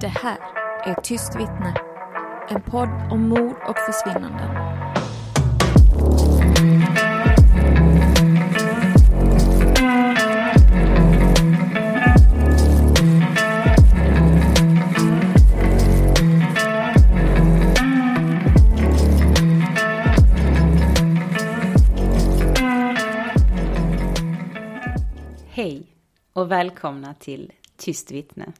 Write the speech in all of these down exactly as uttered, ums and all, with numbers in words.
Det här är Tyst vittne, en podd om mord och försvinnanden. Hej och välkomna till Tyst vittne.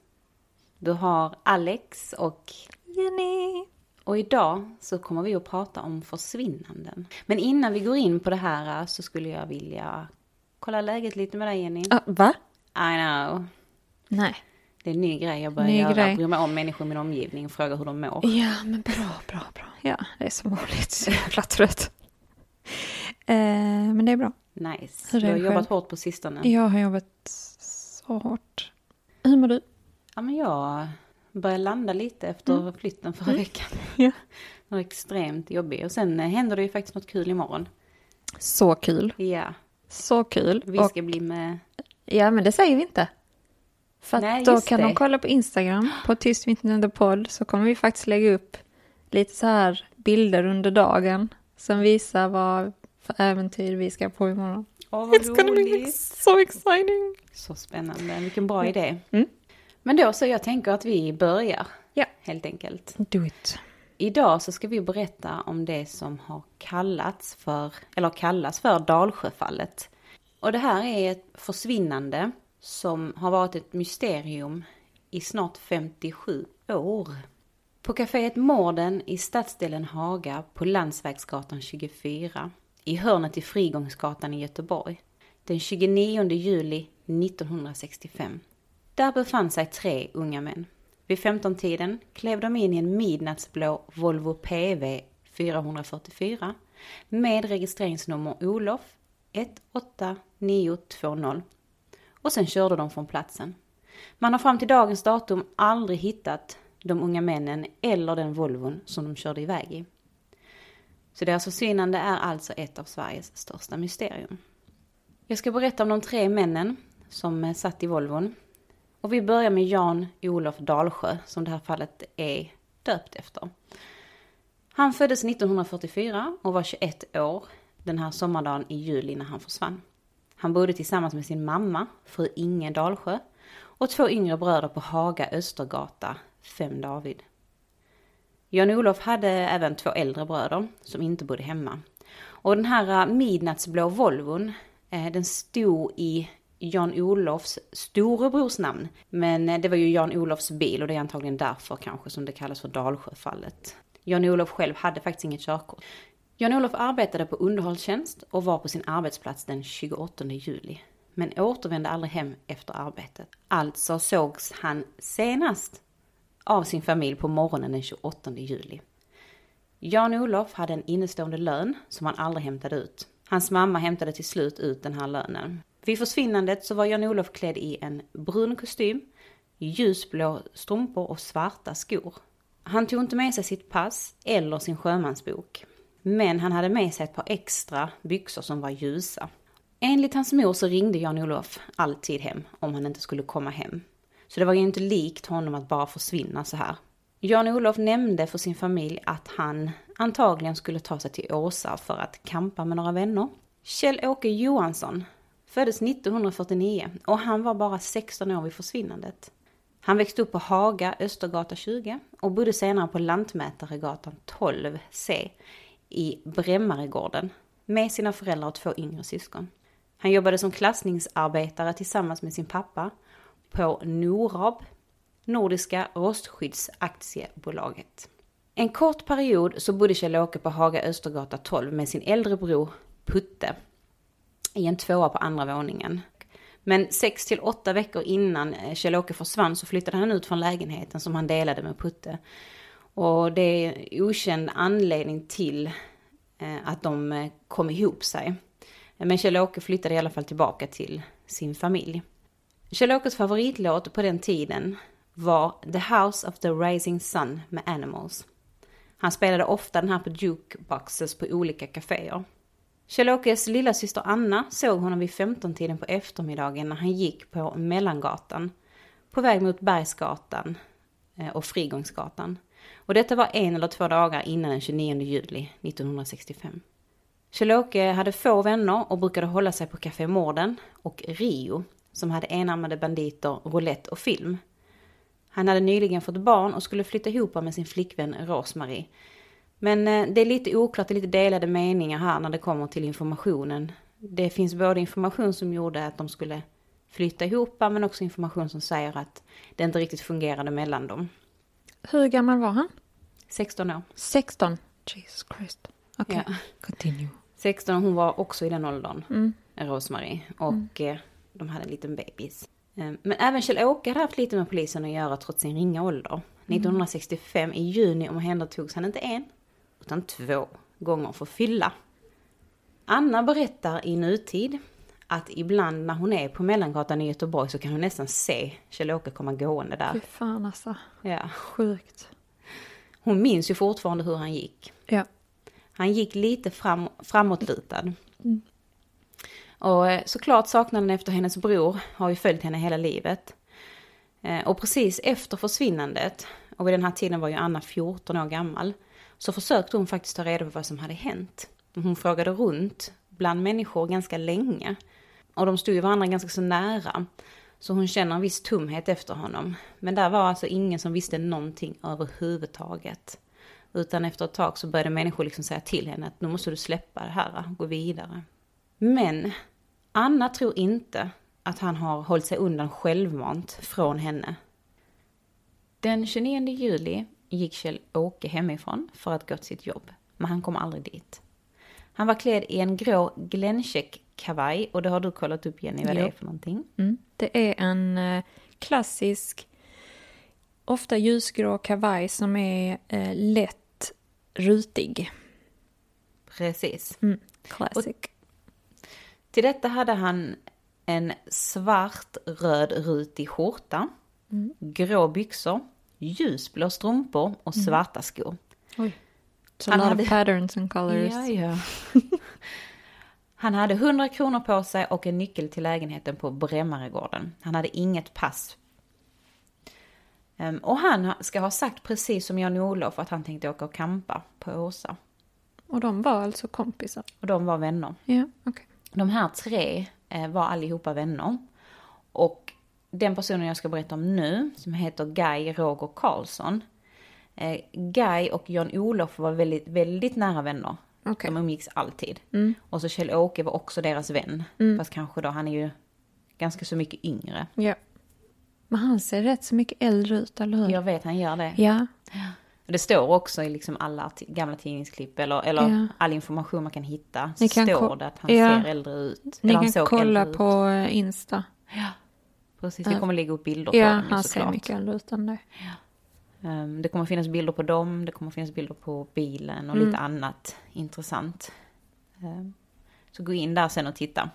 Du har Alex och Jenny. Och idag så kommer vi att prata om försvinnanden. Men innan vi går in på det här så skulle jag vilja kolla läget lite med dig, Jenny. Uh, va? I know. Nej. Det är en ny grej jag börjar ny göra. Grej. Bryr mig om människor i min omgivning och frågar hur de mår. Ja, men bra, bra, bra. Ja, det är som vanligt. Så jävla trött. eh, men det är bra. Nice. Hur du har jobbat själv? Hårt på sistone. Jag har jobbat så hårt. Hur mår du? Ja, men jag börjar landa lite efter mm. flytten förra veckan. Ja. Det var extremt jobbigt. Och sen händer det ju faktiskt något kul imorgon. Så kul. Ja. Så kul. Vi ska och... bli med... Ja, men det säger vi inte. För att Nej, då kan det. de kolla på Instagram. På Tyst vittne podd så kommer vi faktiskt lägga upp lite så här bilder under dagen. Som visar vad för äventyr vi ska på imorgon. Åh, vad It's gonna be so exciting. Så spännande. Vilken bra idé. Mm. Men då så jag tänker att vi börjar, ja. helt enkelt. Do it. Idag så ska vi berätta om det som har kallats för, eller kallas för Dalsjöfallet. Och det här är ett försvinnande som har varit ett mysterium i snart femtiosju år. På kaféet Mården i stadsdelen Haga på Landsvägsgatan tjugofyra i hörnet till Frigångsgatan i Göteborg den tjugonionde juli nittonhundrasextiofem. Där befann sig tre unga män. Vid femtontiden klev de in i en midnattsblå Volvo P V fyrahundrafyrtiofyra med registreringsnummer Olof ett åtta nio två noll och sen körde de från platsen. Man har fram till dagens datum aldrig hittat de unga männen eller den Volvon som de körde iväg i. Så deras försvinnande är alltså ett av Sveriges största mysterium. Jag ska berätta om de tre männen som satt i Volvon. Och vi börjar med Jan-Olof Dalsjö, som det här fallet är döpt efter. Han föddes nittonhundrafyrtiofyra och var tjugoett år den här sommardagen i juli när han försvann. Han bodde tillsammans med sin mamma, fru Inge Dalsjö, och två yngre bröder på Haga Östergata, fem David. Jan-Olof hade även två äldre bröder som inte bodde hemma. Och den här midnattsblå Volvon, den stod i Jan-Olofs storebrors namn. Men det var ju Jan-Olofs bil och det är antagligen därför kanske som det kallas för Dalsjöfallet. Jan-Olof själv hade faktiskt inget körkort. Jan-Olof arbetade på underhållstjänst och var på sin arbetsplats den tjugoåttonde juli. Men återvände aldrig hem efter arbetet. Alltså sågs han senast av sin familj på morgonen den tjugoåttonde juli. Jan-Olof hade en innestående lön som han aldrig hämtade ut. Hans mamma hämtade till slut ut den här lönen. Vid försvinnandet så var Jan-Olof klädd i en brun kostym, ljusblå strumpor och svarta skor. Han tog inte med sig sitt pass eller sin sjömansbok. Men han hade med sig ett par extra byxor som var ljusa. Enligt hans mor så ringde Jan-Olof alltid hem om han inte skulle komma hem. Så det var ju inte likt honom att bara försvinna så här. Jan-Olof nämnde för sin familj att han antagligen skulle ta sig till Åsa för att kampa med några vänner. Kjell-Åke Johansson föddes nittonhundrafyrtionio och han var bara sexton år vid försvinnandet. Han växte upp på Haga Östergata tjugo och bodde senare på Lantmätaregatan tolv C i Brämmaregården med sina föräldrar och två yngre syskon. Han jobbade som klassningsarbetare tillsammans med sin pappa på Norab, Nordiska rostskyddsaktiebolaget. En kort period så bodde Kjell-Åke på Haga Östergata tolv med sin äldre bror Putte i en tvåa på andra våningen. Men sex till åtta veckor innan Kjell-Åke försvann så flyttade han ut från lägenheten som han delade med Putte. Och det är en okänd anledning till att de kom ihop sig. Men Kjell-Åke flyttade i alla fall tillbaka till sin familj. Kjell-Åkes favoritlåt på den tiden var The House of the Rising Sun med Animals. Han spelade ofta den här på jukeboxes på olika kaféer. Kjell-Åkes lilla syster Anna såg honom vid femton-tiden på eftermiddagen när han gick på Mellangatan på väg mot Bergsgatan och Frigångsgatan. Och detta var en eller två dagar innan den tjugonionde juli nittonhundrasextiofem. Kjell-Åke hade få vänner och brukade hålla sig på Café Mården och Rio som hade enarmade banditer, roulette och film. Han hade nyligen fått barn och skulle flytta ihop med sin flickvän Rosmarie. Men det är lite oklart, det är lite delade meningar här när det kommer till informationen. Det finns både information som gjorde att de skulle flytta ihop men också information som säger att det inte riktigt fungerade mellan dem. Hur gammal var han? sexton år. sexton? Jesus Christ. Okej, okay. Ja. Continue. sexton, hon var också i den åldern, mm. Rosmarie. Och mm. de hade en liten babys. Men även Kjell-Åke hade haft lite med polisen att göra trots sin ringa ålder. nittonhundrasextiofem i juni omhändertogs han inte en utan två gånger för fylla. Anna berättar i nutid att ibland när hon är på Mellangatan i Göteborg så kan hon nästan se Kjell-Åke komma gående där. Fy fan alltså. Ja. Sjukt. Hon minns ju fortfarande hur han gick. Ja. Han gick lite fram, framåtlutad. Mm. Och såklart saknaden efter hennes bror har ju följt henne hela livet. Och precis efter försvinnandet, och vid den här tiden var ju Anna fjorton år gammal, så försökte hon faktiskt ta reda på vad som hade hänt. Hon frågade runt bland människor ganska länge. Och de stod ju varandra ganska så nära. Så hon känner en viss tomhet efter honom. Men där var alltså ingen som visste någonting överhuvudtaget. Utan efter ett tag så började människor liksom säga till henne att nu måste du släppa det här och gå vidare. Men Anna tror inte att han har hållit sig undan självmant från henne. Den tjugonionde juli gick Kjell-Åke hemifrån för att gå till sitt jobb. Men han kom aldrig dit. Han var klädd i en grå glencheck-kavaj. Och det har du kollat upp, Jenny, vad jo. Det är för någonting. Mm. Det är en klassisk, ofta ljusgrå kavaj som är eh, lätt rutig. Precis. Mm. Classic. Och till detta hade han en svart röd rutig skjorta, mm. grå byxor, ljusblå strumpor och svarta mm. skor. Oj. Så han hade patterns and colors. Ja, ja. Han hade hundra kronor på sig och en nyckel till lägenheten på Brämmaregården. Han hade inget pass. Um, och han ska ha sagt precis som Jan-Olof att han tänkte åka och kampa på Åsa. Och de var alltså kompisar? Och de var vänner. Ja, okay. De här tre var allihopa vänner. Och den personen jag ska berätta om nu, som heter Guy Roger Carlsson. Eh, Guy och Jan-Olof var väldigt, väldigt nära vänner. Okay. De umgicks alltid. Mm. Och så Kjell-Åke var också deras vän. Mm. Fast kanske då, han är ju ganska så mycket yngre. Ja. Men han ser rätt så mycket äldre ut, eller hur? Jag vet, han gör det. Ja. Det står också i liksom alla t- gamla tidningsklipp eller, eller ja. all information man kan hitta. Så kan står ko- det att han ja. ser äldre ut. Ni kan han kolla på Insta. Ja, precis. Det kommer ligga upp bilder ja, på dem. Ja, han ser mycket äldre ut än det. Ja. Um, det kommer finnas bilder på dem. Det kommer finnas bilder på bilen och mm. lite annat intressant. Um, så gå in där sen och titta.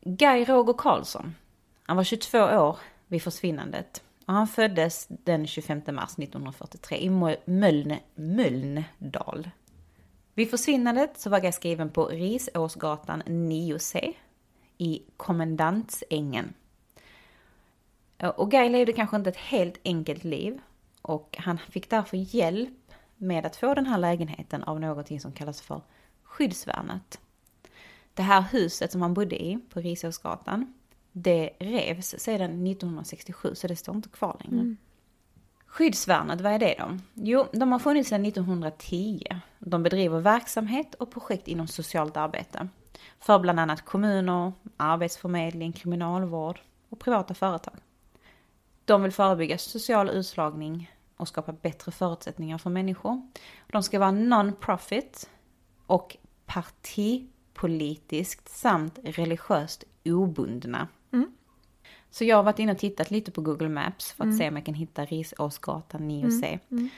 Guy Roger Carlsson. Han var tjugotvå år vid försvinnandet. Och han föddes den tjugofemte mars nittonhundrafyrtiotre i Möln, Mölndal. Vid försvinnandet så var jag skriven på Risåsgatan nio C i Kommendantsängen. Och Guy levde kanske inte ett helt enkelt liv och han fick därför hjälp med att få den här lägenheten av någonting som kallas för skyddsvärnet. Det här huset som han bodde i på Risåsgatan, det revs sedan nittonhundrasextiosju så det står inte kvar längre. Mm. Skyddsvärnet, vad är det då? Jo, de har funnits sedan nittonhundratio. De bedriver verksamhet och projekt inom socialt arbete. För bland annat kommuner, arbetsförmedling, kriminalvård och privata företag. De vill förebygga social utslagning och skapa bättre förutsättningar för människor. De ska vara non-profit och partipolitiskt samt religiöst obundna. Mm. Så jag har varit inne och tittat lite på Google Maps för att mm. se om jag kan hitta Risåsgatan nio C. Mm.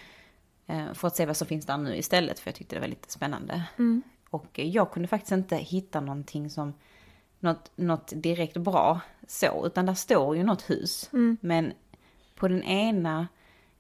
Mm. För att se vad som finns där nu istället, för jag tyckte det var lite spännande. Mm. Och jag kunde faktiskt inte hitta någonting som något, något direkt bra så, utan där står ju något hus. Mm. Men på den ena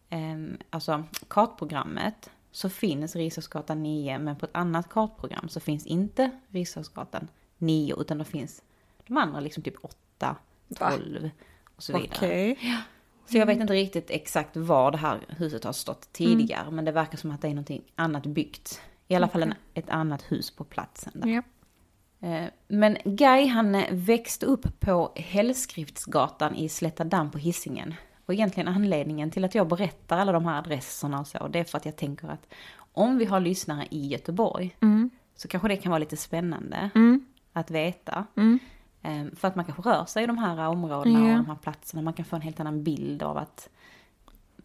eh, alltså kartprogrammet så finns Risåsgatan nio, men på ett annat kartprogram så finns inte Risåsgatan nio, utan då finns de andra liksom typ åtta, tolv och så vidare. Okay. Ja. Så jag vet inte riktigt exakt var det här huset har stått tidigare, mm. men det verkar som att det är någonting annat byggt. I alla fall en, ett annat hus på platsen där. Yep. Men Guy, han växte upp på Hällskriftsgatan i Slättadam på Hisingen. Och egentligen anledningen till att jag berättar alla de här adresserna och så, det är för att jag tänker att om vi har lyssnare i Göteborg mm. så kanske det kan vara lite spännande mm. att veta. Mm. För att man kanske rör sig i de här områdena yeah. och de här platserna. Man kan få en helt annan bild av att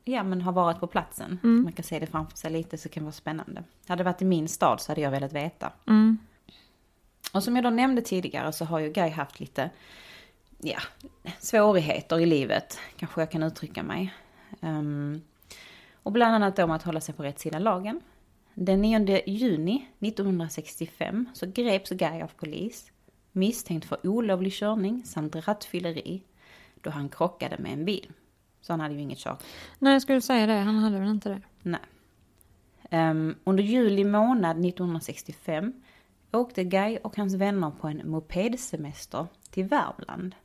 ja, men har varit på platsen. Mm. Man kan se det framför sig lite, så det kan vara spännande. Hade det varit i min stad så hade jag velat veta. Mm. Och som jag då nämnde tidigare så har ju Guy haft lite ja, svårigheter i livet. Kanske jag kan uttrycka mig. Um, och bland annat om att hålla sig på rätt sida lagen. Den nionde juni nittonhundrasextiofem så greps Guy av polis. Misstänkt för olovlig körning samt rattfylleri. Då han krockade med en bil. Så han hade ju inget körkort. Nej, jag skulle säga det. Han hade väl inte det? Nej. Um, under juli månad nittonhundrasextiofem åkte Guy och hans vänner på en mopedsemester till Värmland.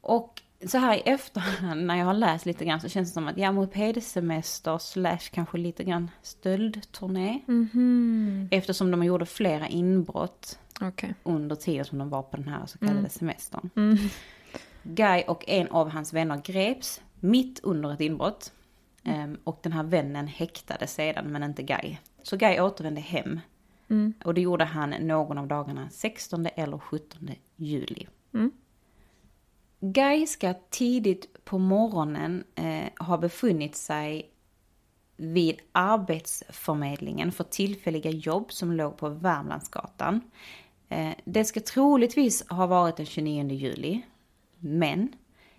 Och så här i efterhand när jag har läst lite grann så känns det som att ja, mopedsemester slash kanske lite grann stöldturné. Mm-hmm. Eftersom de gjorde flera inbrott okay. under tiden som de var på den här så kallade mm. semestern. Mm. Guy och en av hans vänner greps mitt under ett inbrott. Um, och den här vännen häktade sedan, men inte Guy. Så Guy återvände hem. Mm. Och det gjorde han någon av dagarna sextonde eller sjuttonde juli. Mm. Guy ska tidigt på morgonen eh, ha befunnit sig vid arbetsförmedlingen för tillfälliga jobb som låg på Värmlandsgatan. Eh, det ska troligtvis ha varit den tjugonionde juli. Men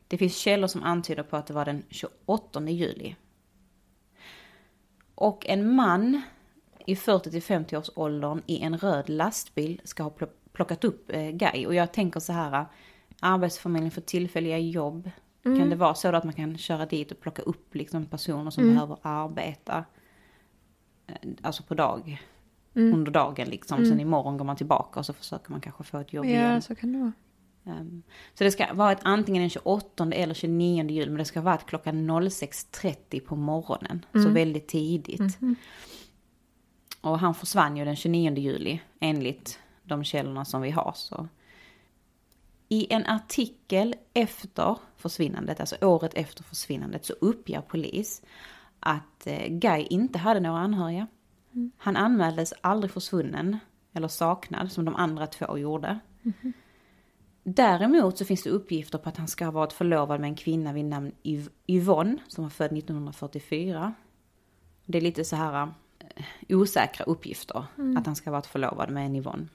det finns källor som antyder på att det var den tjugoåttonde juli. Och en man i fyrtio till femtio års åldern i en röd lastbil ska ha plockat upp Guy. Och jag tänker så här, arbetsförmedlingen för tillfälliga jobb. Mm. Kan det vara så att man kan köra dit och plocka upp liksom personer som mm. behöver arbeta alltså på dag, mm. under dagen liksom. Mm. Sen imorgon går man tillbaka och så försöker man kanske få ett jobb ja, igen. Ja, så kan det vara. Um, så det ska vara ett, antingen den tjugoåttonde eller tjugonionde juli, men det ska vara ett klockan sex trettio på morgonen, mm. så väldigt tidigt. Mm-hmm. Och han försvann ju den tjugonionde juli enligt de källorna som vi har. Så. I en artikel efter försvinnandet, alltså året efter försvinnandet, så uppger polis att eh, Guy inte hade några anhöriga. Mm. Han anmäldes aldrig försvunnen eller saknad som de andra två gjorde. Mm-hmm. Däremot så finns det uppgifter på att han ska ha varit förlovad med en kvinna vid namn Yv- Yvonne som var född nittonhundrafyrtiofyra. Det är lite så här osäkra uppgifter mm. att han ska ha varit förlovad med en Yvonne.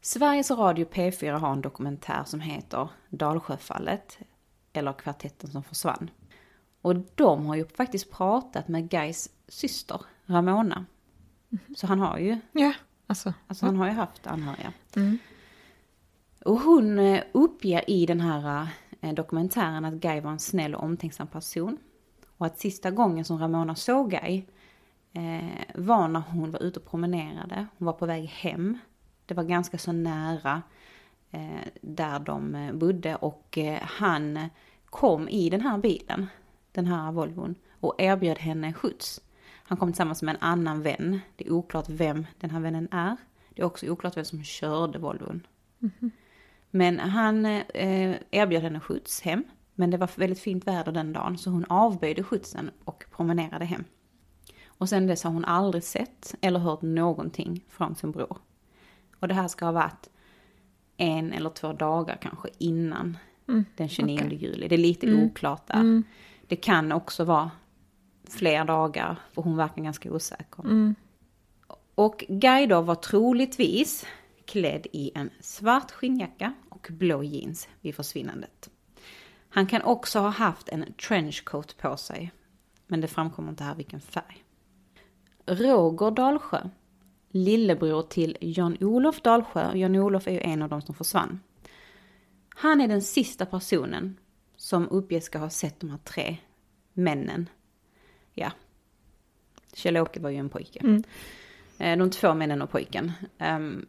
Sveriges Radio P fyra har en dokumentär som heter Dalsjöfallet eller kvartetten som försvann. Och de har ju faktiskt pratat med Guys syster Ramona. Mm. Så han har ju ja, alltså. Alltså han har ju haft anhöriga. Mm. Och hon uppger i den här dokumentären att Guy var en snäll och omtänksam person. Och att sista gången som Ramona såg Guy eh, var när hon var ute och promenerade. Hon var på väg hem. Det var ganska så nära eh, där de bodde, och eh, han kom i den här bilen, den här Volvon, och erbjöd henne skjuts. Han kom tillsammans med en annan vän. Det är oklart vem den här vännen är. Det är också oklart vem som körde Volvon. Mm-hmm. Men han eh, erbjöd henne skjuts hem. Men det var väldigt fint väder den dagen, så hon avböjde skjutsen och promenerade hem. Och sen dess har hon aldrig sett eller hört någonting från sin bror. Och det här ska ha varit en eller två dagar kanske innan mm, den tjugonionde okay. juli. Det är lite mm. oklart där. Mm. Det kan också vara fler dagar, för hon verkar ganska osäker. Mm. Och Guy då var troligtvis klädd i en svart skinnjacka och blå jeans vid försvinnandet. Han kan också ha haft en trenchcoat på sig, men det framkommer inte här vilken färg. Roger Dalsjö, lillebror till Jan-Olof Dalsjö. Jan-Olof är ju en av dem som försvann. Han är den sista personen som uppges ska ha sett de här tre männen. Ja, Kjell-Åke var ju en pojke. Mm. De två männen och pojken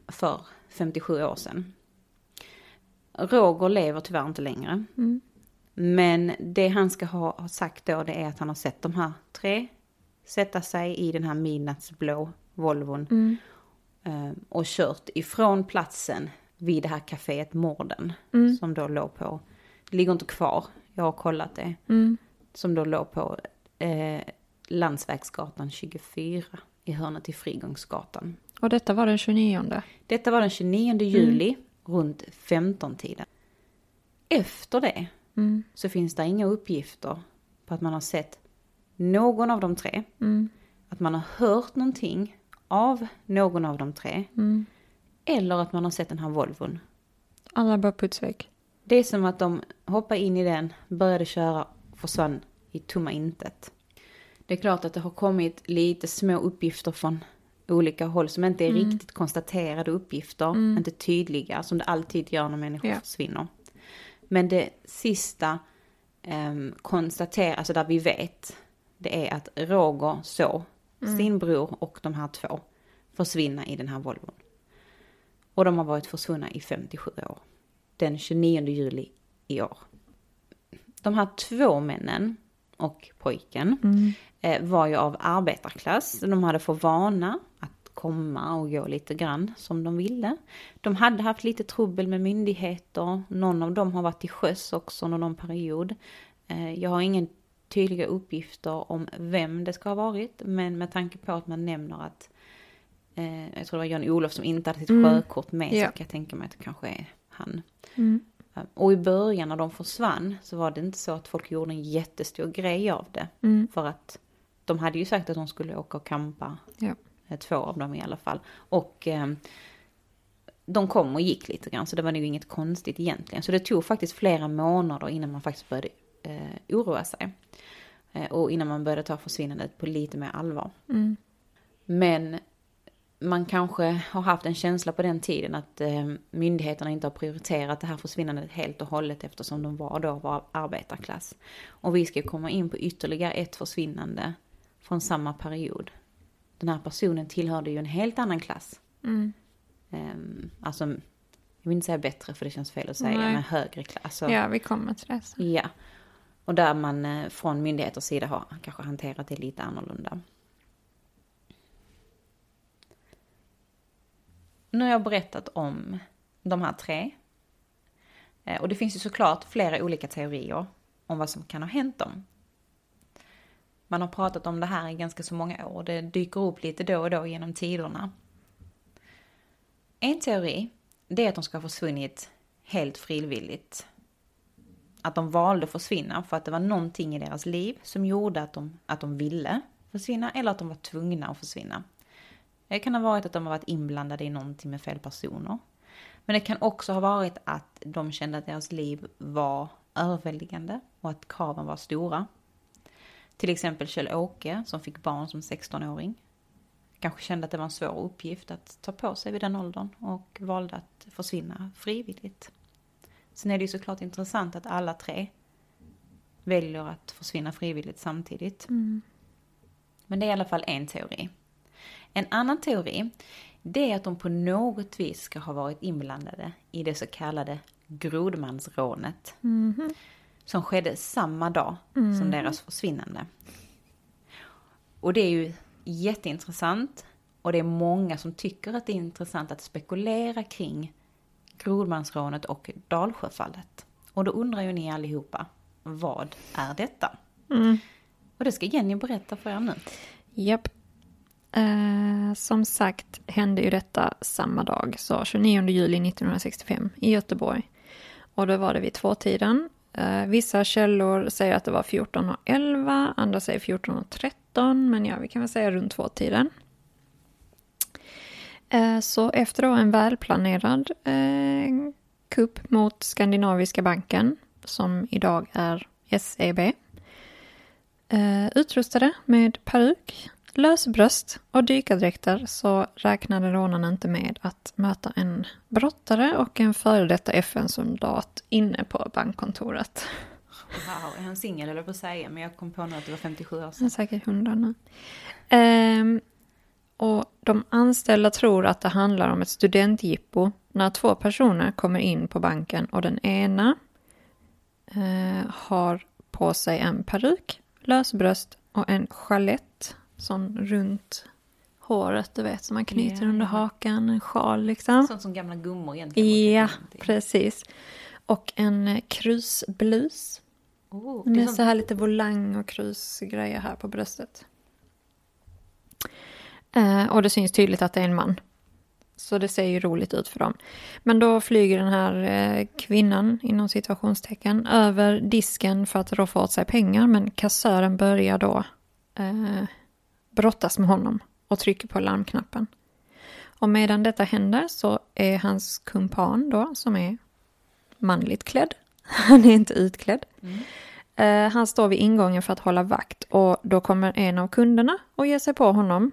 för femtiosju år sedan. Roger lever tyvärr inte längre. Mm. Men det han ska ha sagt då, det är att han har sett de här tre sätta sig i den här midnattsblå Volvon. Mm. Och kört ifrån platsen vid det här kaféet Mården. Mm. Som då låg på, det ligger inte kvar, jag har kollat det. Mm. Som då låg på eh, Landsvägsgatan tjugofyra i hörnet till Frigångsgatan. Och detta var den tjugonionde? Detta var den tjugonionde juli. Mm. Runt femton-tiden. Efter det mm. så finns det inga uppgifter på att man har sett någon av de tre. Mm. Att man har hört någonting av någon av de tre. Mm. Eller att man har sett den här Volvon. Alla bara putsväg. Det är som att de hoppade in i den, började köra och försvann i tomma intet. Det är klart att det har kommit lite små uppgifter från olika håll som inte är mm. riktigt konstaterade uppgifter, mm. inte tydliga, som det alltid gör när människor yeah. försvinner. Men det sista um, konstateras, alltså där vi vet, det är att Roger såg mm. sin bror och de här två försvinna i den här Volvon. Och de har varit försvunna i femtiosju år. Den tjugonionde juli i år. De här två männen och pojken mm. eh, var ju av arbetarklass. De hade för vana att komma och gå lite grann som de ville. De hade haft lite trubbel med myndigheter. Någon av dem har varit till sjöss också under någon period. Eh, jag har ingen tydliga uppgifter om vem det ska ha varit. Men med tanke på att man nämner att eh, jag tror det var Jan-Olof som inte hade sitt mm. sjökort med. Yeah. Så kan jag tänka mig att det kanske är han. Mm. Och i början när de försvann så var det inte så att folk gjorde en jättestor grej av det. Mm. För att de hade ju sagt att de skulle åka och campa. Ja. Två av dem i alla fall. Och eh, de kom och gick lite grann, så det var nog inget konstigt egentligen. Så det tog faktiskt flera månader innan man faktiskt började eh, oroa sig. Eh, och innan man började ta försvinnandet på lite mer allvar. Mm. Men man kanske har haft en känsla på den tiden att eh, myndigheterna inte har prioriterat det här försvinnandet helt och hållet, eftersom de var då var arbetarklass. Och vi ska komma in på ytterligare ett försvinnande från samma period. Den här personen tillhörde ju en helt annan klass. Mm. Eh, alltså, jag vill inte säga bättre för det känns fel att säga, Nej. men högre klass. Och, ja, vi kommer till det. Så. Ja, och där man eh, från myndigheters sida har kanske hanterat det lite annorlunda. Nu har jag berättat om de här tre. Och det finns ju såklart flera olika teorier om vad som kan ha hänt dem. Man har pratat om det här i ganska så många år. Det dyker upp lite då och då genom tiderna. En teori, det är att de ska ha försvunnit helt frivilligt. Att de valde att försvinna för att det var någonting i deras liv som gjorde att de, att de ville försvinna. Eller att de var tvungna att försvinna. Det kan ha varit att de har varit inblandade i någonting med fel personer. Men det kan också ha varit att de kände att deras liv var överväldigande och att kraven var stora. Till exempel Kjell-Åke som fick barn som sexton-åring. Kanske kände att det var en svår uppgift att ta på sig vid den åldern och valde att försvinna frivilligt. Sen är det ju såklart intressant att alla tre väljer att försvinna frivilligt samtidigt. Mm. Men det är i alla fall en teori. En annan teori det är att de på något vis ska ha varit inblandade i det så kallade grodmansrånet. Mm-hmm. Som skedde samma dag mm. som deras försvinnande. Och det är ju jätteintressant. Och det är många som tycker att det är intressant att spekulera kring grodmansrånet och Dalsjöfallet. Och då undrar ju ni allihopa, vad är detta? Mm. Och det ska Jenny berätta för er nu. Japp. Eh, som sagt hände ju detta samma dag. Så tjugonionde juli nittonhundrasextiofem i Göteborg. Och då var det vid tvåtiden. Eh, vissa källor säger att det var fjorton och elva. Andra säger fjorton och tretton. Men ja, vi kan väl säga runt tvåtiden. Eh, så efter då en välplanerad eh, kupp mot Skandinaviska banken. Som idag är S E B. Eh, utrustade med peruk, lösbröst och dykardräkter så räknade rånarna inte med att möta en brottare och en före detta F N-soldat inne på bankkontoret. Wow, är han singel eller på säga? Men jag kom på nu att det var femtiosju år sedan. Säkert hundra nu. Ehm, och de anställda tror att det handlar om ett studentjippo när två personer kommer in på banken och den ena eh, har på sig en peruk, lösbröst och en chalett sån runt håret, du vet, som man knyter yeah. under hakan, en sjal liksom. Sånt som gamla gummor egentligen. Ja, yeah, precis. Och en krusblus. Oh, med så här lite volang och krusgrejer här på bröstet. Eh, och det syns tydligt att det är en man. Så det ser ju roligt ut för dem. Men då flyger den här eh, kvinnan, inom situationstecken, över disken för att roffa åt sig pengar. Men kassören börjar då eh, brottas med honom och trycker på larmknappen. Och medan detta händer så är hans kumpan då, som är manligt klädd. Han är inte utklädd. Mm. Eh, han står vid ingången för att hålla vakt. Och då kommer en av kunderna och ger sig på honom.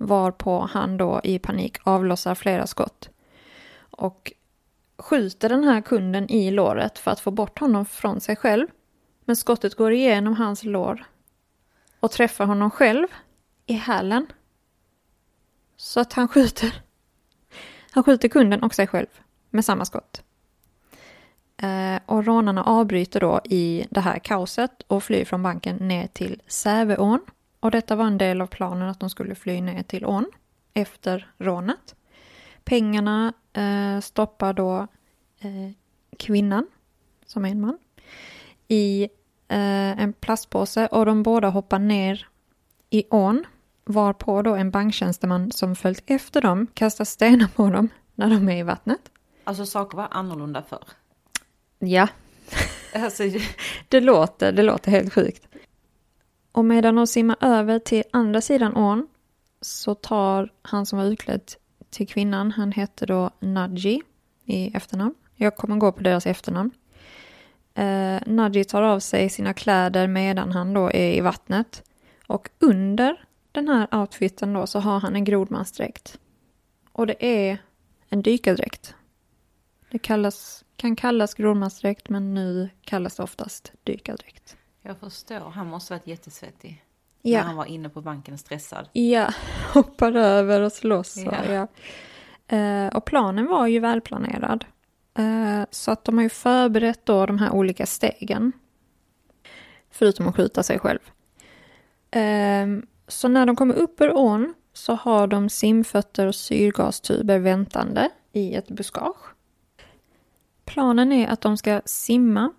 Varpå han då i panik avlossar flera skott. Och skjuter den här kunden i låret för att få bort honom från sig själv. Men skottet går igenom hans lår. Och träffar honom själv i hälen. Så att han skjuter. Han skjuter kunden och sig själv med samma skott. Eh, och rånarna avbryter då i det här kaoset och flyr från banken ner till Säveån. Och detta var en del av planen att de skulle fly ner till ån efter rånet. Pengarna eh, stoppar då eh, kvinnan, som är en man, i eh, en plastpåse. Och de båda hoppar ner i ån, varpå då en banktjänsteman som följt efter dem kastar stenar på dem när de är i vattnet. Alltså saker var annorlunda förr. Ja, alltså, det, låter, det låter helt sjukt. Och medan de simmar över till andra sidan ån så tar han som var utklädd till kvinnan, han hette då Nadji i efternamn. Jag kommer gå på deras efternamn. Eh, Nadji tar av sig sina kläder medan han då är i vattnet. Och under den här outfiten då så har han en grodmansdräkt. Och det är en dykardräkt. Det kallas, kan kallas grodmansdräkt men nu kallas det oftast dykardräkt. Jag förstår, han måste ha varit jättesvettig ja. när han var inne på banken stressad. Ja, hoppar över och slåss. Ja. Och, ja. Eh, och planen var ju välplanerad. Eh, så att de har ju förberett då de här olika stegen. Förutom att skjuta sig själv. Eh, så när de kommer upp ur ån så har de simfötter och syrgastuber väntande i ett buskage. Planen är att de ska simma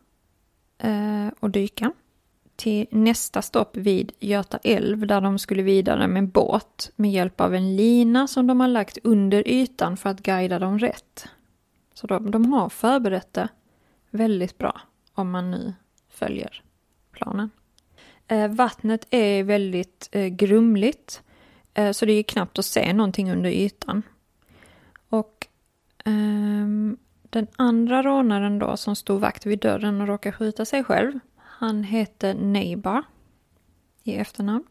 eh, och dyka. Till nästa stopp vid Göta älv där de skulle vidare med båt med hjälp av en lina som de har lagt under ytan för att guida dem rätt. Så de, de har förberett det väldigt bra om man nu följer planen. Eh, vattnet är väldigt eh, grumligt eh, så det är knappt att se någonting under ytan. Och eh, den andra rånaren då som stod vakt vid dörren och råkade skjuta sig själv. Han heter Nejba i efternamn.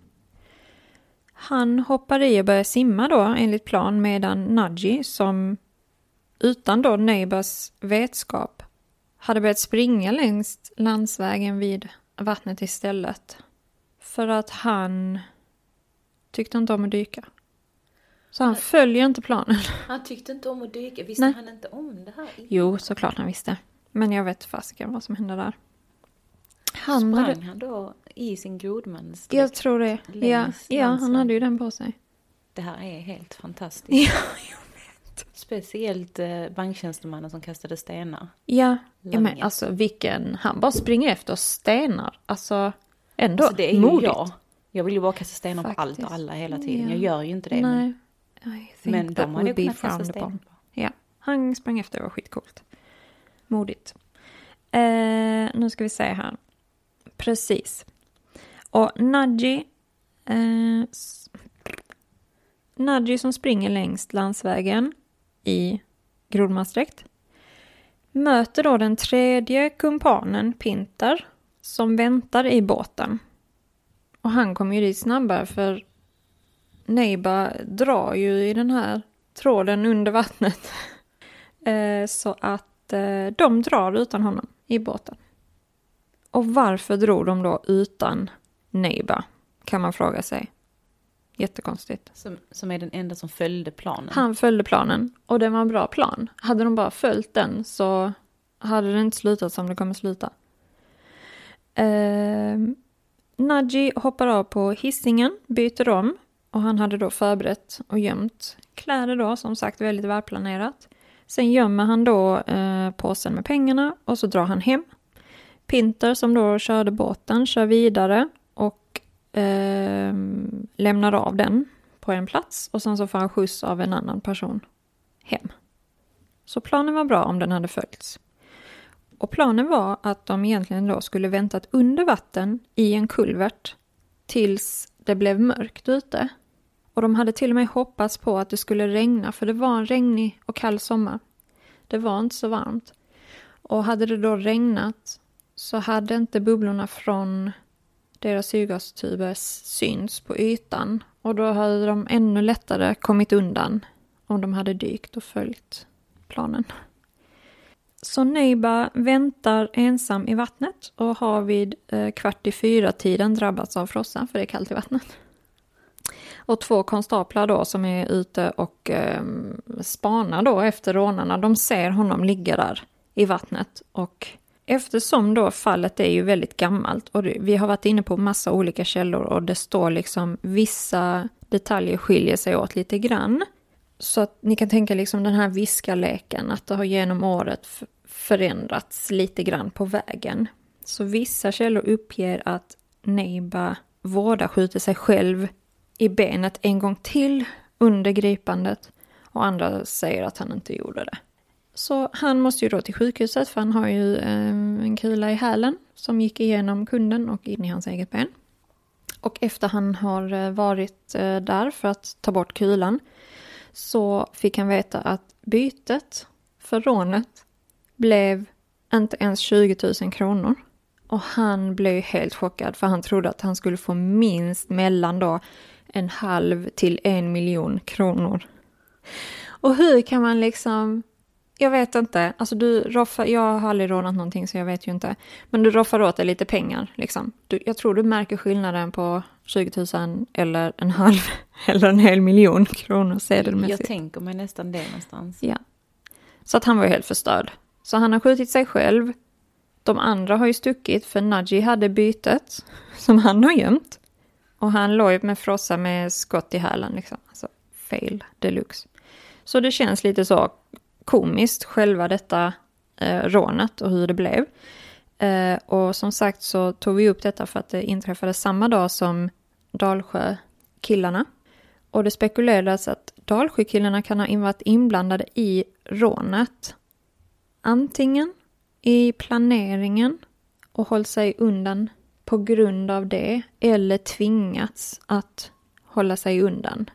Han hoppar i och börjar simma då enligt plan medan Nadji som utan då Nejbas vetskap hade börjat springa längs landsvägen vid vattnet istället. För att han tyckte inte om att dyka. Så han följer inte planen. Han tyckte inte om att dyka. Visste Nej. Han inte om det här? Jo, såklart han visste. Men jag vet fasiken vad som hände där. Han Sprang hade... han då i sin grodmans? Jag tror det. Ja, ja, han hade ju den på sig. Det här är helt fantastiskt. Ja, jag vet. Speciellt eh, banktjänstemannen som kastade stenar. Ja, ja men alltså vilken... Han bara springer efter och stenar. Alltså ändå alltså, det är modigt. Jag. jag vill ju bara kasta stenar Faktiskt. På allt och alla hela tiden. Yeah. Jag gör ju inte det. Nej. Men de hade kunnat kasta stenar på. Ja, han sprang efter och var skitcoolt. Modigt. Eh, nu ska vi se här. Precis. Och Nadji... Eh, Nadji som springer längs landsvägen i grodmansdräkt möter då den tredje kumpanen Pintér som väntar i båten. Och han kommer ju dit snabbare för Nejba drar ju i den här tråden under vattnet. Så att de drar utan honom i båten. Och varför drog de då utan Nejba, kan man fråga sig. Jättekonstigt. Som, som är den enda som följde planen. Han följde planen. Och det var en bra plan. Hade de bara följt den så hade det inte slutat som det kommer sluta. Eh, Nadji hoppar av på hissingen. Byter om. Och han hade då förberett och gömt kläder då. Som sagt väldigt välplanerat. Sen gömmer han då eh, påsen med pengarna. Och så drar han hem. Pintér som då körde båten kör vidare. Och... Eh, lämnar av den på en plats och sen så får han skjuts av en annan person hem. Så planen var bra om den hade följts. Och planen var att de egentligen då skulle väntat under vatten i en kulvert tills det blev mörkt ute. Och de hade till och med hoppats på att det skulle regna, för det var en regnig och kall sommar. Det var inte så varmt. Och hade det då regnat så hade inte bubblorna från... deras syrgastuber syns på ytan. Och då hade de ännu lättare kommit undan om de hade dykt och följt planen. Så Nejba väntar ensam i vattnet och har vid eh, kvart i fyra tiden drabbats av frossa, för det är kallt i vattnet. Och två konstaplar då som är ute och eh, spanar då efter rånarna. De ser honom ligga där i vattnet och... Eftersom då fallet är ju väldigt gammalt och vi har varit inne på massa olika källor och det står liksom vissa detaljer skiljer sig åt lite grann. Så att ni kan tänka liksom den här viskarleken att det har genom året förändrats lite grann på vägen. Så vissa källor uppger att Nejba vårda skjuter sig själv i benet en gång till under gripandet och andra säger att han inte gjorde det. Så han måste ju då till sjukhuset för han har ju en kula i hälen som gick igenom kunden och in i hans eget ben. Och efter han har varit där för att ta bort kulan så fick han veta att bytet för rånet blev inte ens tjugo tusen kronor. Och han blev helt chockad för han trodde att han skulle få minst mellan då en halv till en miljon kronor. Och hur kan man liksom... Jag vet inte. Alltså du roffar, jag har aldrig rånat någonting så jag vet ju inte. Men du roffar åt dig lite pengar. Liksom. Du, jag tror du märker skillnaden på tjugo tusen eller en halv eller en hel miljon kronor sedelmässigt. Jag tänker mig nästan det någonstans. Ja. Så att han var ju helt förstörd. Så han har skjutit sig själv. De andra har ju stuckit för Nadji hade bytet som han har gömt. Och han låg med frossa med skott i hälen. Liksom. Alltså fail deluxe. Så det känns lite så... komiskt själva detta eh, rånet och hur det blev. Eh, och som sagt så tog vi upp detta för att det inträffade samma dag som Dalsjökillarna. Och det spekulerades att Dalsjökillarna kan ha varit inblandade i rånet. Antingen i planeringen och hållit sig undan på grund av det. Eller tvingats att hålla sig undan.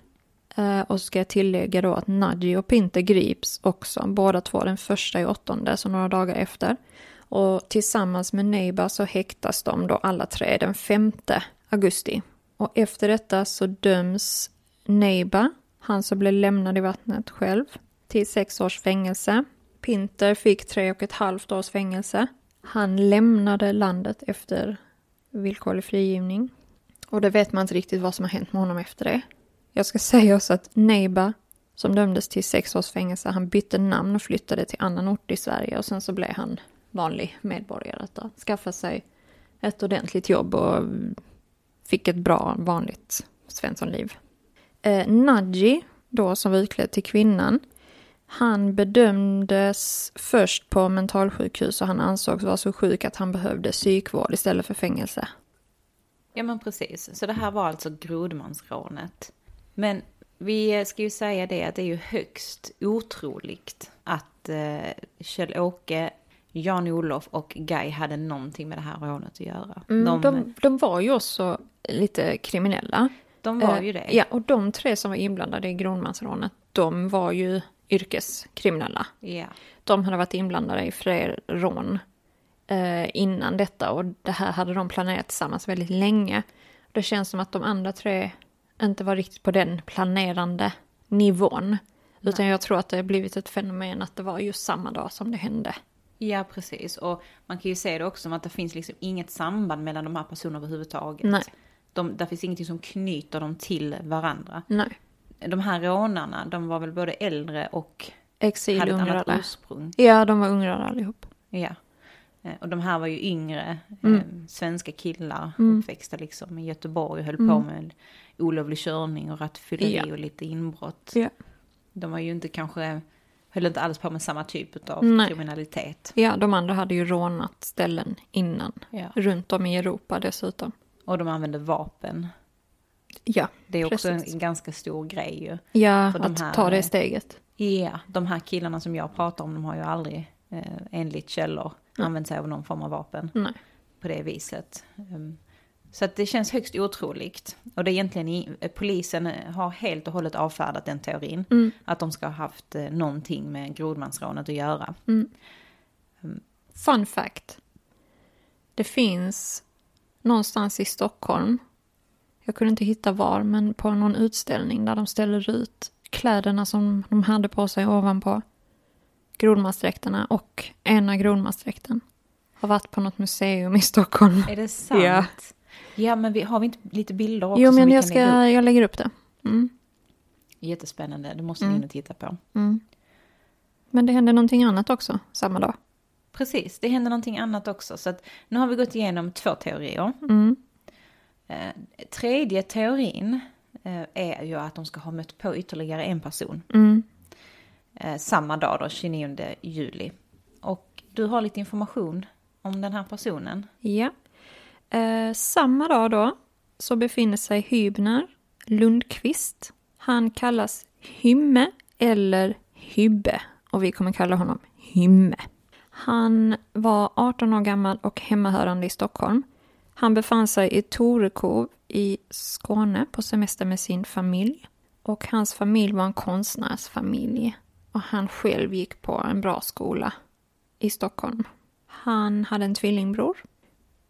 Och så ska jag tillägga då att Nadji och Pintér grips också. Båda två den första i åttonde, så några dagar efter. Och tillsammans med Nejba så häktas de då alla tre den femte augusti. Och efter detta så döms Nejba, han som blev lämnad i vattnet själv, till sex års fängelse. Pintér fick tre och ett halvt års fängelse. Han lämnade landet efter villkorlig frigivning. Och det vet man inte riktigt vad som har hänt med honom efter det. Jag ska säga oss att Nejba, som dömdes till sex års fängelse, han bytte namn och flyttade till annan ort i Sverige. Och sen så blev han vanlig medborgare. Skaffade sig ett ordentligt jobb och fick ett bra, vanligt svenssonliv. Eh, Nadji, då som var utklädd till kvinnan, han bedömdes först på mentalsjukhus och han ansågs vara så sjuk att han behövde psykvård istället för fängelse. Ja men precis, så det här var alltså grodmansrånet. Men vi ska ju säga det att det är ju högst otroligt att eh, Kjell-Åke, Jan-Olof och Guy hade någonting med det här rånet att göra. Mm, de, de, de var ju också lite kriminella. De var ju det. Eh, ja, och de tre som var inblandade i grodmansrånet, de var ju yrkeskriminella. Yeah. De hade varit inblandade i fler rån eh, innan detta. Och det här hade de planerat tillsammans väldigt länge. Det känns som att de andra tre inte var riktigt på den planerande nivån. Mm. Utan jag tror att det har blivit ett fenomen att det var just samma dag som det hände. Ja, precis. Och man kan ju säga det också som att det finns liksom inget samband mellan de här personerna överhuvudtaget. Nej. De, där finns ingenting som knyter dem till varandra. Nej. De här rånarna, de var väl både äldre och exil, hade ett annat ursprung. Ja, de var ungrare allihop. Ja, och de här var ju yngre mm. eh, svenska killar mm. uppväxta liksom i Göteborg och höll mm. på med olovlig körning och rattfylleri ja. Och lite inbrott. Ja. De var ju inte kanske, höll inte alls på med samma typ av Nej. Kriminalitet. Ja, de andra hade ju rånat ställen innan, ja. Runt om i Europa dessutom. Och de använde vapen. Ja, det är också precis. En ganska stor grej ju. Ja, för de här, att ta det steget. Ja, de här killarna som jag pratar om, de har ju aldrig eh, enligt källor mm. använt sig av någon form av vapen Nej. På det viset. Um, så att det känns högst otroligt. Och det är egentligen i, polisen har helt och hållet avfärdat den teorin mm. att de ska ha haft eh, någonting med grodmansrånet att göra. Mm. Um, Fun fact. Det finns någonstans i Stockholm, jag kunde inte hitta var, men på någon utställning där de ställer ut kläderna som de hade på sig ovanpå grodmansdräkterna, och ena grodmansdräkten har varit på något museum i Stockholm. Är det sant? Ja, ja men vi, har vi inte lite bilder också? Jo, men jag, ska, lägga jag lägger upp det. Mm. Jättespännande, det måste ni mm. in och titta på. Mm. Men det hände någonting annat också samma dag. Precis, det hände någonting annat också. Så att, nu har vi gått igenom två teorier. Mm. Eh, tredje teorin eh, är ju att de ska ha mött på ytterligare en person. Mm. Eh, samma dag då, tjugonionde juli. Och du har lite information om den här personen. Ja. Eh, samma dag då så befinner sig Hybner Lundqvist. Han kallas Hymme eller Hybbe. Och vi kommer kalla honom Hymme. Han var arton år gammal och hemmahörande i Stockholm. Han befann sig i Torekov i Skåne på semester med sin familj. Och hans familj var en konstnärsfamilj. Och han själv gick på en bra skola i Stockholm. Han hade en tvillingbror.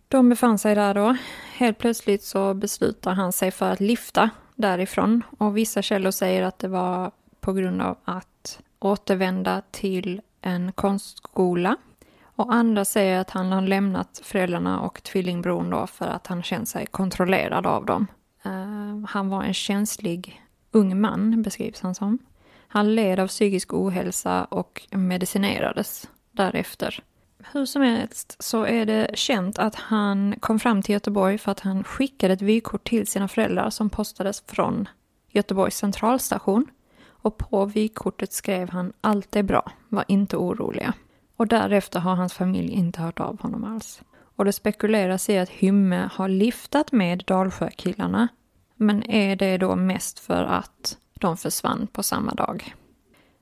De befann sig där då. Helt plötsligt så beslutar han sig för att lyfta därifrån. Och vissa källor säger att det var på grund av att återvända till en konstskola. Och andra säger att han har lämnat föräldrarna och tvillingbron då för att han känner sig kontrollerad av dem. Uh, han var en känslig ung man, beskrivs han som. Han led av psykisk ohälsa och medicinerades därefter. Hur som helst så är det känt att han kom fram till Göteborg för att han skickade ett vykort till sina föräldrar som postades från Göteborgs centralstation. Och på vykortet skrev han: allt är bra, var inte oroliga. Och därefter har hans familj inte hört av honom alls. Och det spekuleras i att Hymme har lyftat med Dalsjökillarna. Men är det då mest för att de försvann på samma dag.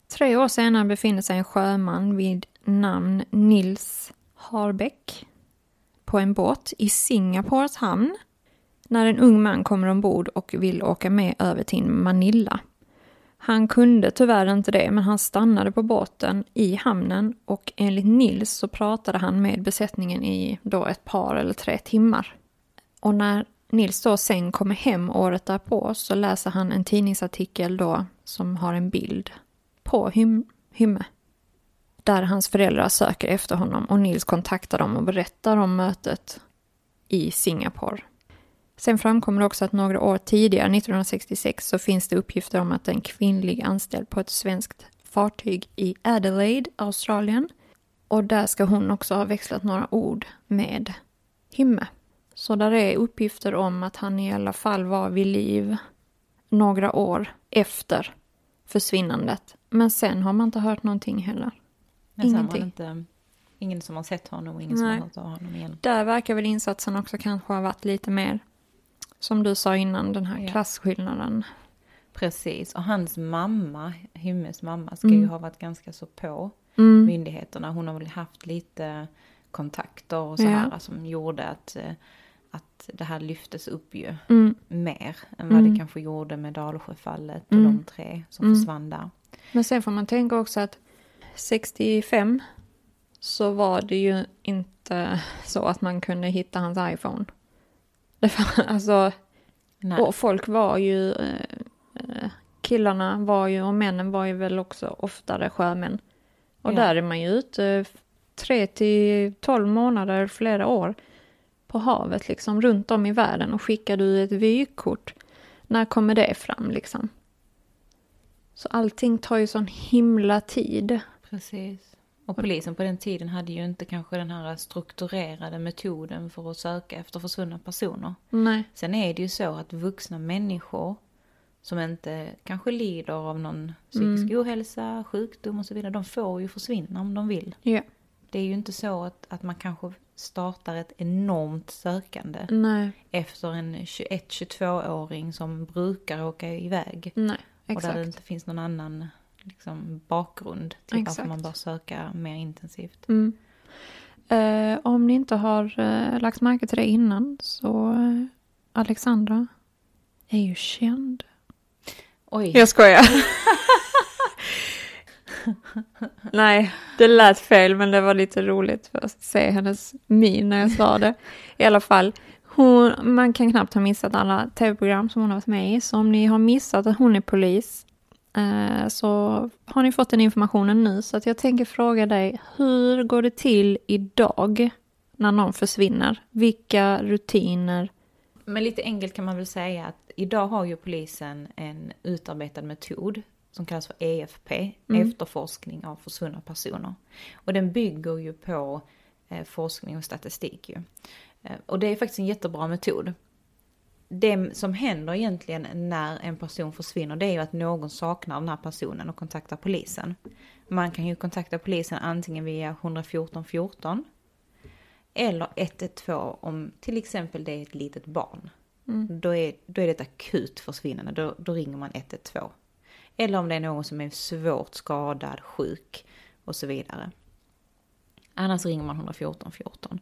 Tre år senare befinner sig en sjöman vid namn Nils Harbeck på en båt i Singapores hamn. När en ung man kommer ombord och vill åka med över till Manila. Han kunde tyvärr inte det, men han stannade på båten i hamnen och enligt Nils så pratade han med besättningen i då ett par eller tre timmar. Och när Nils då sen kommer hem året därpå så läser han en tidningsartikel då som har en bild på hym- Hymme. Där hans föräldrar söker efter honom och Nils kontaktar dem och berättar om mötet i Singapore. Sen framkommer också att några år tidigare, nittonhundrasextiosex, så finns det uppgifter om att en kvinnlig anställd på ett svenskt fartyg i Adelaide, Australien. Och där ska hon också ha växlat några ord med Hymme. Så där är uppgifter om att han i alla fall var vid liv några år efter försvinnandet. Men sen har man inte hört någonting heller. Men ingenting. Inte, ingen som har sett honom och ingen Nej. Som har hört av honom igen. Där verkar väl insatsen också kanske ha varit lite mer, som du sa innan, den här ja. Klasskillnaden. Precis, och hans mamma, Hymmes mamma, ska mm. ju ha varit ganska så på mm. myndigheterna. Hon har väl haft lite kontakter och så här ja. Som gjorde att, att det här lyftes upp ju mm. mer än vad mm. det kanske gjorde med Dalsjöfallet och mm. de tre som mm. försvann där. Men sen får man tänka också att sextiofem så var det ju inte så att man kunde hitta hans iPhone. Det var, alltså, och folk var ju, killarna var ju och männen var ju väl också oftare sjömän. Och ja. Där är man ju ute tre till tolv månader, flera år på havet liksom runt om i världen, och skickar du ett vykort, när kommer det fram liksom? Så allting tar ju sån himla tid. Precis. Och polisen på den tiden hade ju inte kanske den här strukturerade metoden för att söka efter försvunna personer. Nej. Sen är det ju så att vuxna människor som inte kanske lider av någon psykisk mm. ohälsa, sjukdom och så vidare, de får ju försvinna om de vill. Ja. Det är ju inte så att, att man kanske startar ett enormt sökande Nej. Efter en tjugoett till tjugotvå-åring som brukar åka iväg. Nej, exakt. Och där det inte finns någon annan liksom bakgrund till varför man bör söka mer intensivt. Mm. Eh, om ni inte har eh, lagt märke till det innan, så eh, Alexandra är ju känd. Oj. Jag skojar. Nej, det lät fel, men det var lite roligt för att se hennes min när jag sa det. I alla fall, hon, man kan knappt ha missat alla tv-program som hon har varit med i. Så om ni har missat att hon är polis, eh, så har ni fått den informationen nu. Så att jag tänker fråga dig, hur går det till idag när någon försvinner? Vilka rutiner? Men lite enkelt kan man väl säga att idag har ju polisen en utarbetad metod som kallas för E F P, mm. efterforskning av försvunna personer. Och den bygger ju på eh, forskning och statistik. Ju. Eh, och det är faktiskt en jättebra metod. Det som händer egentligen när en person försvinner, det är ju att någon saknar den här personen och kontaktar polisen. Man kan ju kontakta polisen antingen via ett ett fyra ett fyra eller ett ett två om till exempel det är ett litet barn. Mm. Då, är, då är det ett akut försvinnande, då, då ringer man ett ett två. Eller om det är någon som är svårt skadad, sjuk och så vidare. Annars ringer man ett ett fyra ett fyra.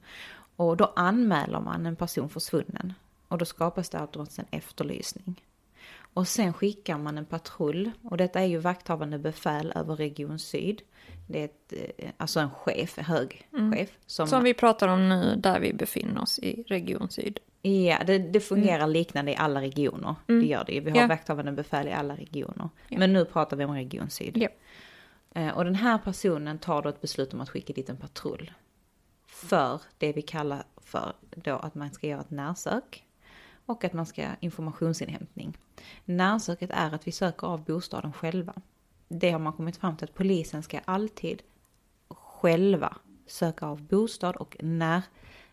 Och då anmäler man en person försvunnen. Och då skapas det automatiskt en efterlysning. Och sen skickar man en patrull. Och detta är ju vakthavande befäl över region syd. Det är ett, alltså en chef, en hög mm. chef. Som, som vi pratar om nu där vi befinner oss i region syd. Ja, det, det fungerar mm. liknande i alla regioner. Mm. Det gör det ju. Vi har ja. Vakthavande befäl i alla regioner. Ja. Men nu pratar vi om region syd. Ja. Eh, och den här personen tar då ett beslut om att skicka dit en patrull. För det vi kallar för då att man ska göra ett närsök. Och att man ska göra informationsinhämtning. Närsöket är att vi söker av bostaden själva. Det har man kommit fram till att polisen ska alltid själva söka av bostad och när...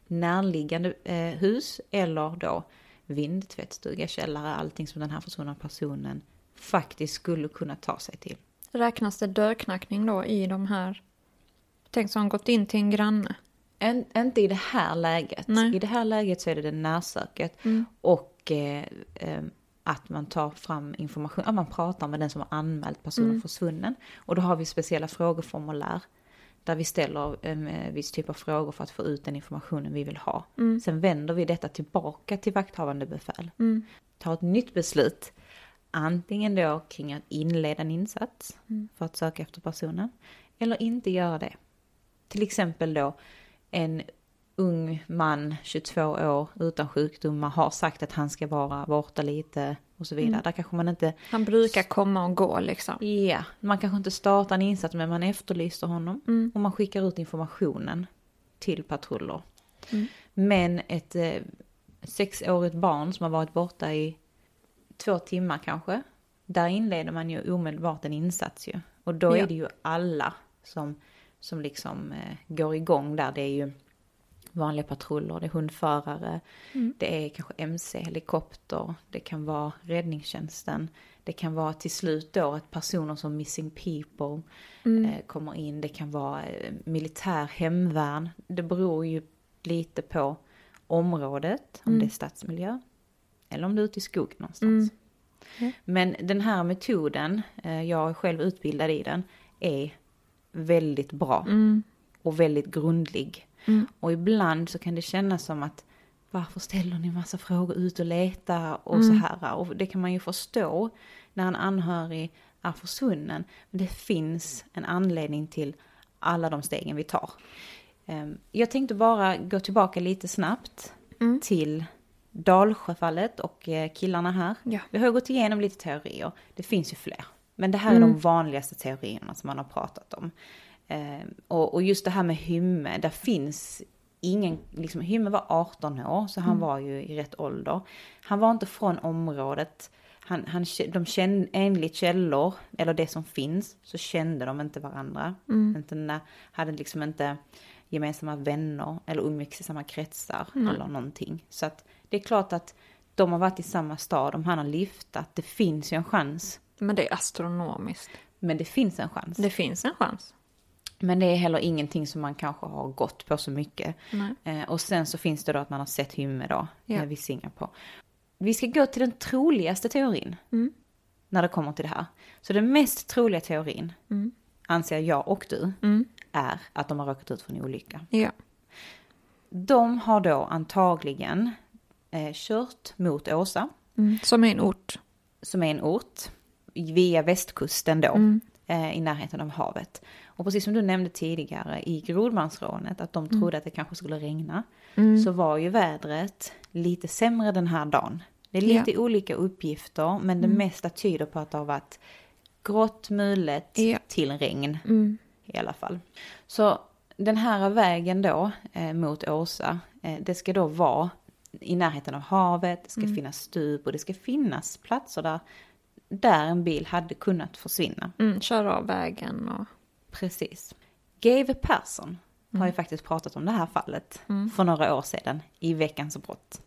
närliggande eh, hus eller då vind, tvättstuga, källare, allting som den här försvunna personen faktiskt skulle kunna ta sig till. Räknas det dörrknackning då i de här, tänk som gått in till en granne? En, inte i det här läget. Nej. I det här läget så är det det närsöket mm. och eh, eh, att man tar fram information, att man pratar med den som har anmält personen mm. försvunnen, och då har vi speciella frågeformulär där vi ställer en viss typ av frågor för att få ut den informationen vi vill ha. Mm. Sen vänder vi detta tillbaka till vakthavande befäl. Mm. Ta ett nytt beslut. Antingen då kring att inleda en insats mm. för att söka efter personen. Eller inte göra det. Till exempel då en ung man, tjugotvå år, utan sjukdomar, har sagt att han ska vara borta lite och så vidare. Mm. Där kanske man inte... Han brukar komma och gå liksom. Ja, yeah. Man kanske inte startar en insats, men man efterlyser honom. Mm. Och man skickar ut informationen till patruller. Mm. Men ett eh, sexårigt barn som har varit borta i två timmar kanske. Där inleder man ju omedelbart en insats ju. Och då ja. är det ju alla som, som liksom eh, går igång där. Det är ju vanliga patruller, det är hundförare, mm. det är kanske M C, helikopter, det kan vara räddningstjänsten. Det kan vara till slut då att personer som Missing People mm. eh, kommer in. Det kan vara eh, militär hemvärn. Det beror ju lite på området, om mm. det är stadsmiljö eller om det är ute i skogen någonstans. Mm. Mm. Men den här metoden, eh, jag är själv utbildad i den, är väldigt bra mm. och väldigt grundlig. Mm. Och ibland så kan det kännas som att varför ställer ni massa frågor ut och leta och mm. så här. Och det kan man ju förstå när en anhörig är försvunnen. Men det finns en anledning till alla de stegen vi tar. Jag tänkte bara gå tillbaka lite snabbt mm. till Dalsjöfallet och killarna här. Ja. Vi har gått igenom lite teorier. Det finns ju fler. Men det här mm. är de vanligaste teorierna som man har pratat om. Och just det här med Hymme, där finns ingen, liksom, Hymme var arton år så han mm. var ju i rätt ålder. Han var inte från området. Han, han, de kände, enligt källor eller det som finns, så kände de inte varandra. Mm. Inte, hade liksom inte gemensamma vänner eller umgicks i samma kretsar mm. eller någonting. Så att det är klart att de har varit i samma stad, om han har lyftat. Det finns ju en chans. Men det är astronomiskt. Men det finns en chans. Det finns en chans. Men det är heller ingenting som man kanske har gått på så mycket. Eh, och sen så finns det då att man har sett Hymme då. Ja. När vi singar på. Vi ska gå till den troligaste teorin. Mm. När det kommer till det här. Så den mest troliga teorin. Mm. Anser jag och du. Mm. Är att de har råkat ut från en olycka. Ja. De har då antagligen. Eh, kört mot Åsa. Mm. Som är en ort. Som är en ort. Via västkusten då. Mm. I närheten av havet. Och precis som du nämnde tidigare i grodmansrånet, att de trodde mm. att det kanske skulle regna. Mm. Så var ju vädret lite sämre den här dagen. Det är lite ja. olika uppgifter, men mm. det mesta tyder på att det har varit grått, mulet ja. till regn. Mm. I alla fall. Så den här vägen då eh, mot Åsa, eh, det ska då vara i närheten av havet. Det ska mm. finnas stup och det ska finnas platser där där en bil hade kunnat försvinna. Mm, köra av vägen. Och... Precis. G V Persson mm. har ju faktiskt pratat om det här fallet mm. för några år sedan i Veckans brott.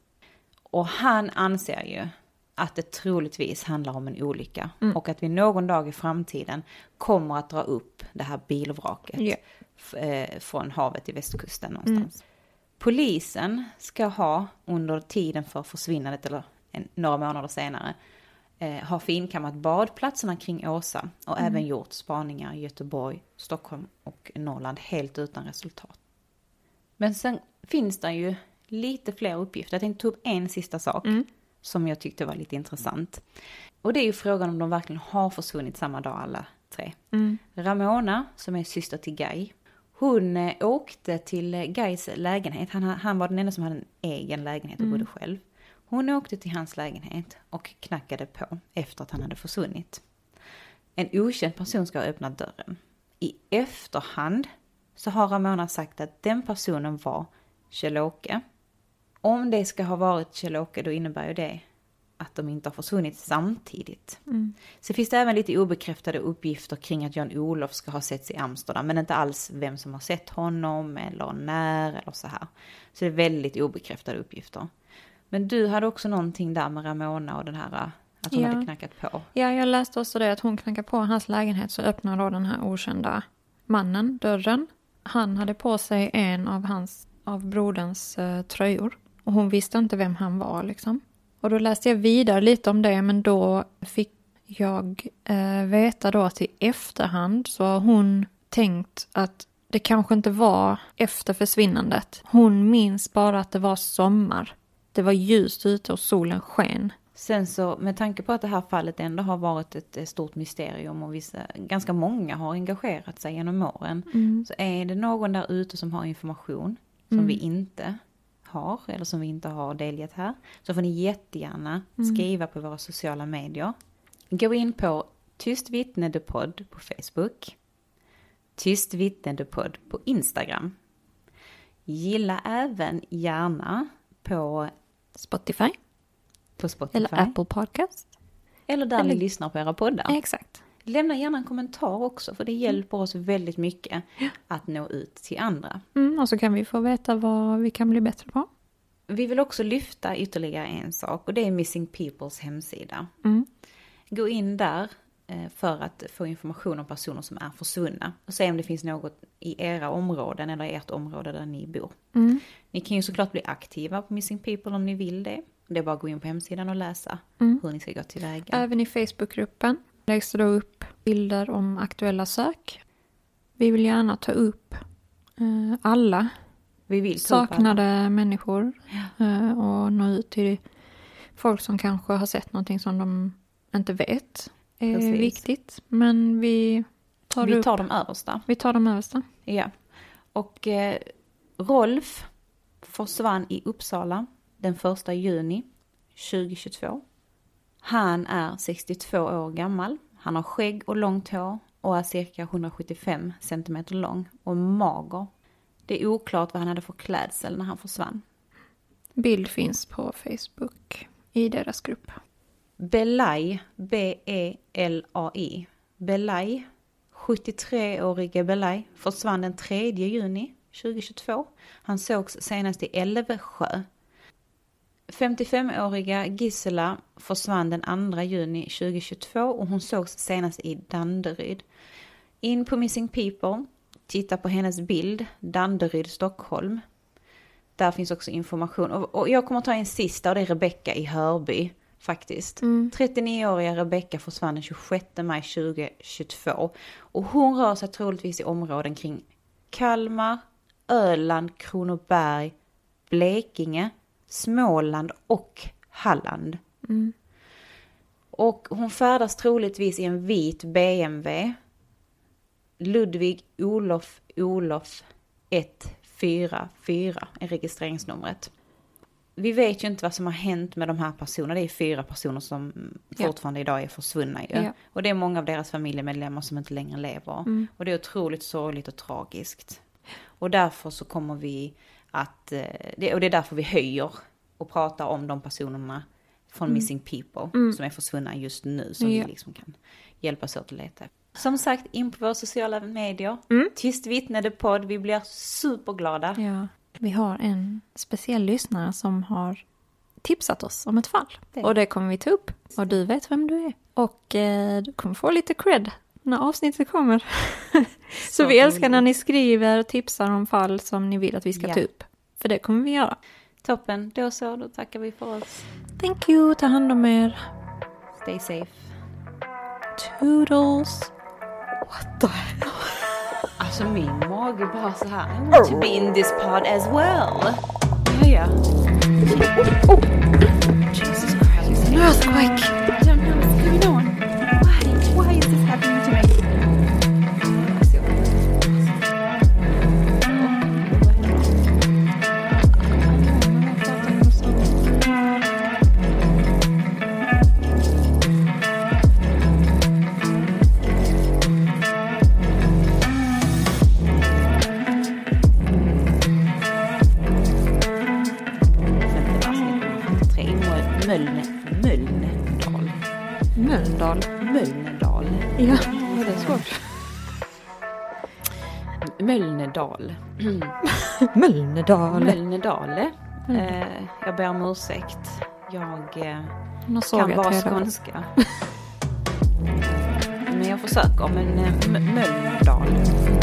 Och han anser ju att det troligtvis handlar om en olycka. Mm. Och att vi någon dag i framtiden kommer att dra upp det här bilvraket yeah. f- eh, från havet i västkusten någonstans. Mm. Polisen ska ha under tiden för försvinnandet eller en, några månader senare har finkammat badplatserna kring Åsa och mm. även gjort spaningar i Göteborg, Stockholm och Norrland helt utan resultat. Men sen finns det ju lite fler uppgifter. Jag tänkte ta upp en sista sak mm. som jag tyckte var lite intressant. Och det är ju frågan om de verkligen har försvunnit samma dag alla tre. Mm. Ramona, som är syster till Guy, hon åkte till Guys lägenhet. Han, han var den enda som hade en egen lägenhet och mm. bodde själv. Hon åkte till hans lägenhet och knackade på efter att han hade försvunnit. En okänd person ska ha öppnat dörren. I efterhand så har Ramona sagt att den personen var Kjell-Åke. Om det ska ha varit Kjell-Åke, då innebär ju det att de inte har försvunnit samtidigt. Mm. Så finns det även lite obekräftade uppgifter kring att Jan-Olof ska ha setts i Amsterdam. Men inte alls vem som har sett honom eller när eller så här. Så det är väldigt obekräftade uppgifter. Men du hade också någonting där med Ramona och den här, att hon ja. hade knackat på. Ja, jag läste också det, att hon knackade på hans lägenhet, så öppnar då den här okända mannen dörren. Han hade på sig en av hans, av broderns eh, tröjor. Och hon visste inte vem han var liksom. Och då läste jag vidare lite om det, men då fick jag eh, veta då att i efterhand så har hon tänkt att det kanske inte var efter försvinnandet. Hon minns bara att det var sommar. Det var ljust ute och solen sken. Sen så, med tanke på att det här fallet ändå har varit ett stort mysterium och vissa, ganska många har engagerat sig genom åren. Mm. Så är det någon där ute som har information som mm. vi inte har eller som vi inte har delgett här, så får ni jättegärna skriva mm. på våra sociala medier. Gå in på Tyst vittne de podd på Facebook. Tyst vittne de podd på Instagram. Gilla även gärna på Spotify. På Spotify. Eller Apple Podcast. Eller där Eller... ni lyssnar på era poddar. Exakt. Lämna gärna en kommentar också, för det hjälper oss väldigt mycket att nå ut till andra. Mm, och så kan vi få veta vad vi kan bli bättre på. Vi vill också lyfta ytterligare en sak, och det är Missing Peoples hemsida. Mm. Gå in där för att få information om personer som är försvunna. Och se om det finns något i era områden eller i ert område där ni bor. Mm. Ni kan ju såklart bli aktiva på Missing People om ni vill det. Det är bara att gå in på hemsidan och läsa mm. hur ni ska gå tillväga. Även i Facebookgruppen läggs det då upp bilder om aktuella sök. Vi vill gärna ta upp eh, alla vi vill saknade alla. människor ja. eh, och nå ut till folk som kanske har sett någonting som de inte vet är Precis. viktigt. Men vi tar, vi tar de översta. Vi tar de översta. Ja. Och eh, Rolf försvann i Uppsala den första juni tjugohundratjugotvå. Han är sextiotvå år gammal. Han har skägg och långt hår och är cirka hundrasjuttiofem centimeter lång och mager. Det är oklart vad han hade för klädsel när han försvann. Bild finns på Facebook i deras grupp. Belai, B E L A I. Belai, sjuttiotre-årige Belai, försvann den tredje juni tjugohundratjugotvå. Han sågs senast i Älvsjö. femtiofem-åriga Gisela försvann den andra juni tjugohundratjugotvå och hon sågs senast i Danderyd. In på Missing People, titta på hennes bild, Danderyd, Stockholm. Där finns också information. Och, och jag kommer ta en sista, och det är Rebecka i Hörby faktiskt. Mm. trettionio-åriga Rebecka försvann den tjugosjätte maj tjugohundratjugotvå. Och hon rör sig troligtvis i områden kring Kalmar, Öland, Kronoberg, Blekinge, Småland och Halland. Mm. Och hon färdas troligtvis i en vit B M W. Ludvig Olof Olof ett fyra fyra är registreringsnumret. Vi vet ju inte vad som har hänt med de här personerna. Det är fyra personer som ja. fortfarande idag är försvunna. Ju. Ja. Och det är många av deras familjemedlemmar som inte längre lever. Mm. Och det är otroligt sorgligt och tragiskt. Och därför så kommer vi att, och det är därför vi höjer och pratar om de personerna från mm. Missing People mm. som är försvunna just nu, som ja. vi liksom kan hjälpas åt att leta. Som sagt, in på våra sociala medier. Mm. Tyst vittnade podd, vi blir superglada. Ja. Vi har en speciell lyssnare som har tipsat oss om ett fall. Det. Och det kommer vi ta upp. Och du vet vem du är. Och eh, du kommer få lite cred när avsnittet kommer. Så, Så vi älskar när ni skriver och tipsar om fall som ni vill att vi ska yeah. ta upp. För det kommer vi göra. Toppen, då så, då tackar vi för oss. Thank you, ta hand om er. Stay safe. Toodles. What the hell? Alltså min mage bara så här. I want to be in this pod as well. Ja, ja. Oh, oh. Jesus Christ. An earthquake. I don't know what's going on. Why? Why is this happening to me? Mölndal. Mölnedal. Ja, det är svårt. Mölnedal. Mölnedal. Mölnedal. Eh, jag ber om ursäkt. Jag eh, kan vara skånska. Men jag försöker. Men eh, Mölnedal.